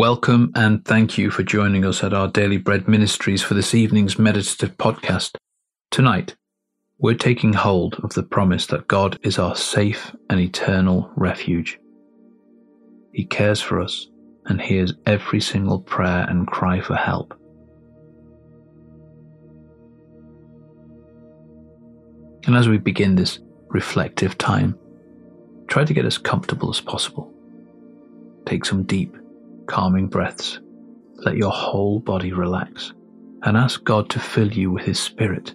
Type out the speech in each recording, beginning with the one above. Welcome and thank you for joining us at Our Daily Bread Ministries for this evening's meditative podcast. Tonight, we're taking hold of the promise that God is our safe and eternal refuge. He cares for us and hears every single prayer and cry for help. And as we begin this reflective time, try to get as comfortable as possible. Take some deep, calming breaths. Let your whole body relax and ask God to fill you with His Spirit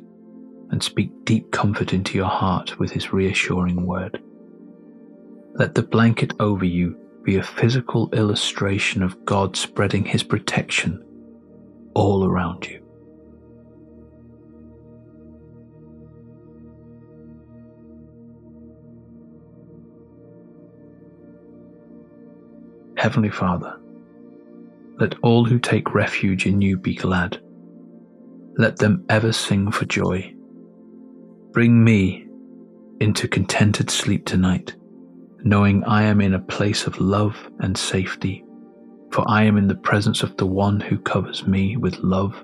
and speak deep comfort into your heart with His reassuring word. Let the blanket over you be a physical illustration of God spreading His protection all around you. Heavenly Father, let all who take refuge in you be glad. Let them ever sing for joy. Bring me into contented sleep tonight, knowing I am in a place of love and safety, for I am in the presence of the one who covers me with love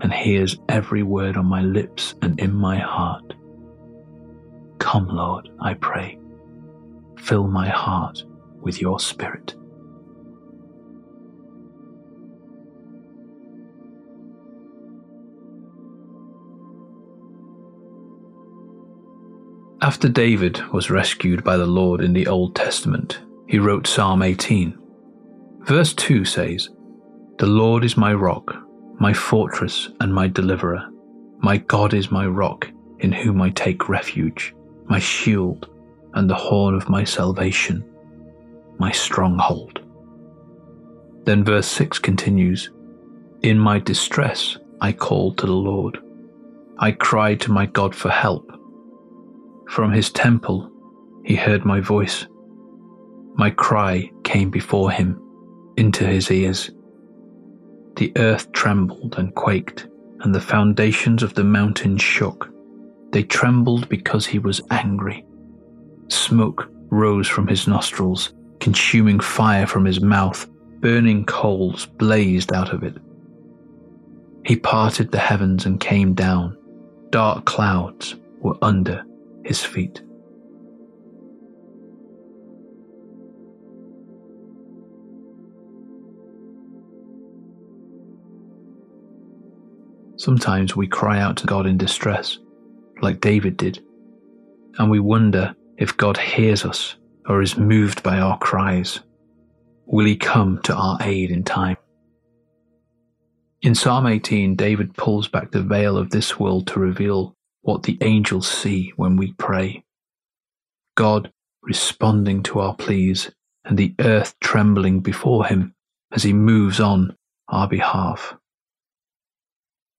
and hears every word on my lips and in my heart. Come, Lord, I pray. Fill my heart with your Spirit. After David was rescued by the Lord in the Old Testament, he wrote Psalm 18. Verse 2 says, "The Lord is my rock, my fortress and my deliverer. My God is my rock, in whom I take refuge, my shield and the horn of my salvation, my stronghold." Then verse 6 continues, "In my distress I called to the Lord. I cried to my God for help. From his temple he heard my voice. My cry came before him, into his ears. The earth trembled and quaked, and the foundations of the mountains shook. They trembled because he was angry. Smoke rose from his nostrils, consuming fire from his mouth, burning coals blazed out of it. He parted the heavens and came down. Dark clouds were under his feet." Sometimes we cry out to God in distress, like David did, and we wonder if God hears us or is moved by our cries. Will he come to our aid in time? In Psalm 18, David pulls back the veil of this world to reveal what the angels see when we pray. God responding to our pleas and the earth trembling before him as he moves on our behalf.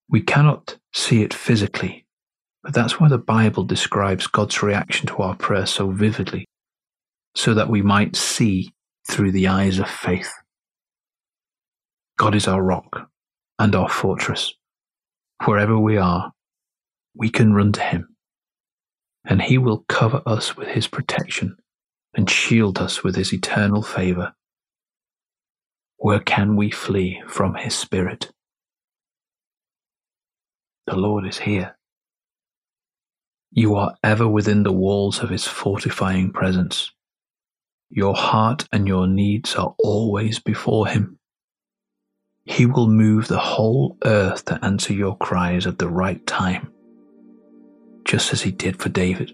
We cannot see it physically, but that's why the Bible describes God's reaction to our prayer so vividly, so that we might see through the eyes of faith. God is our rock and our fortress. Wherever we are, we can run to him, and he will cover us with his protection and shield us with his eternal favor. Where can we flee from his Spirit? The Lord is here. You are ever within the walls of his fortifying presence. Your heart and your needs are always before him. He will move the whole earth to answer your cries at the right time, just as he did for David.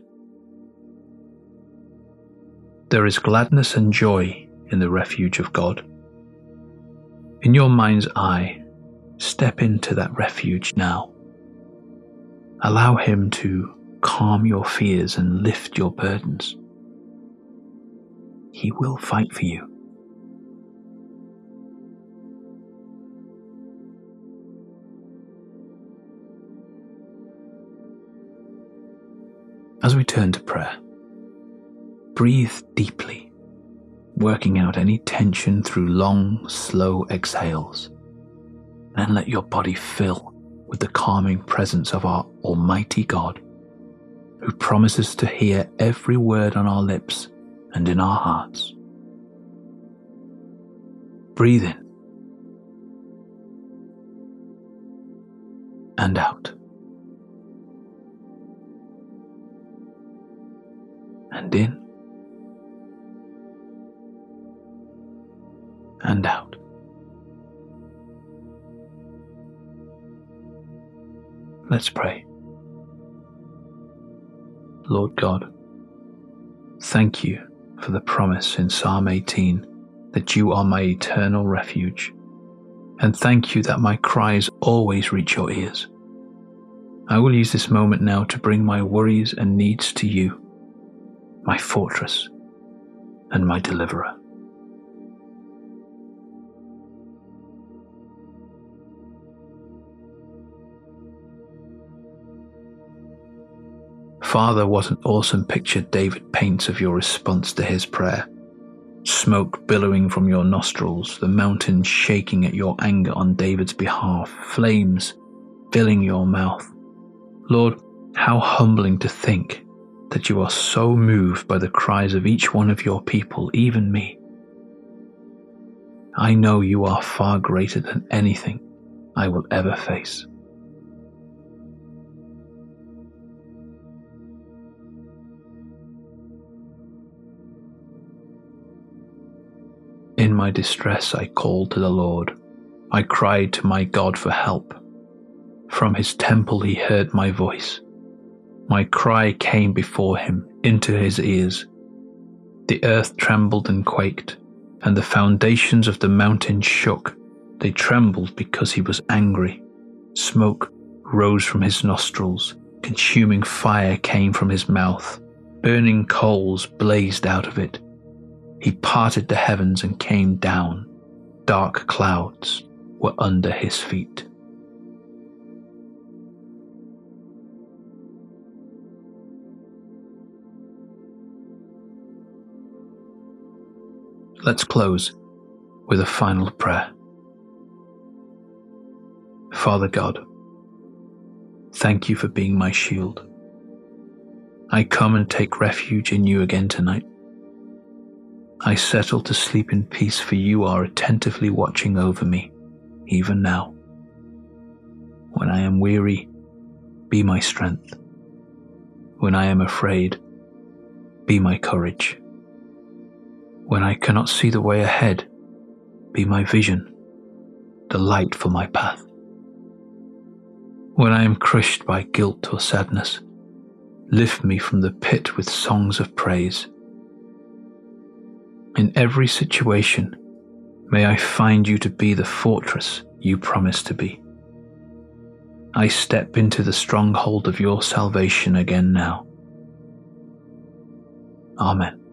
There is gladness and joy in the refuge of God. In your mind's eye, step into that refuge now. Allow him to calm your fears and lift your burdens. He will fight for you. As we turn to prayer, breathe deeply, working out any tension through long, slow exhales. Then let your body fill with the calming presence of our Almighty God, who promises to hear every word on our lips and in our hearts. Breathe in and out. And in. And out. Let's pray. Lord God, thank you for the promise in Psalm 18 that you are my eternal refuge, and thank you that my cries always reach your ears. I will use this moment now to bring my worries and needs to you, my fortress and my deliverer. Father, what an awesome picture David paints of your response to his prayer. Smoke billowing from your nostrils, the mountains shaking at your anger on David's behalf, flames filling your mouth. Lord, how humbling to think that you are so moved by the cries of each one of your people, even me. I know you are far greater than anything I will ever face. In my distress, I called to the Lord. I cried to my God for help. From his temple he heard my voice. My cry came before him, into his ears. The earth trembled and quaked, and the foundations of the mountains shook. They trembled because he was angry. Smoke rose from his nostrils. Consuming fire came from his mouth. Burning coals blazed out of it. He parted the heavens and came down. Dark clouds were under his feet. Let's close with a final prayer. Father God, thank you for being my shield. I come and take refuge in you again tonight. I settle to sleep in peace, for you are attentively watching over me, even now. When I am weary, be my strength. When I am afraid, be my courage. When I cannot see the way ahead, be my vision, the light for my path. When I am crushed by guilt or sadness, lift me from the pit with songs of praise. In every situation, may I find you to be the fortress you promised to be. I step into the stronghold of your salvation again now. Amen.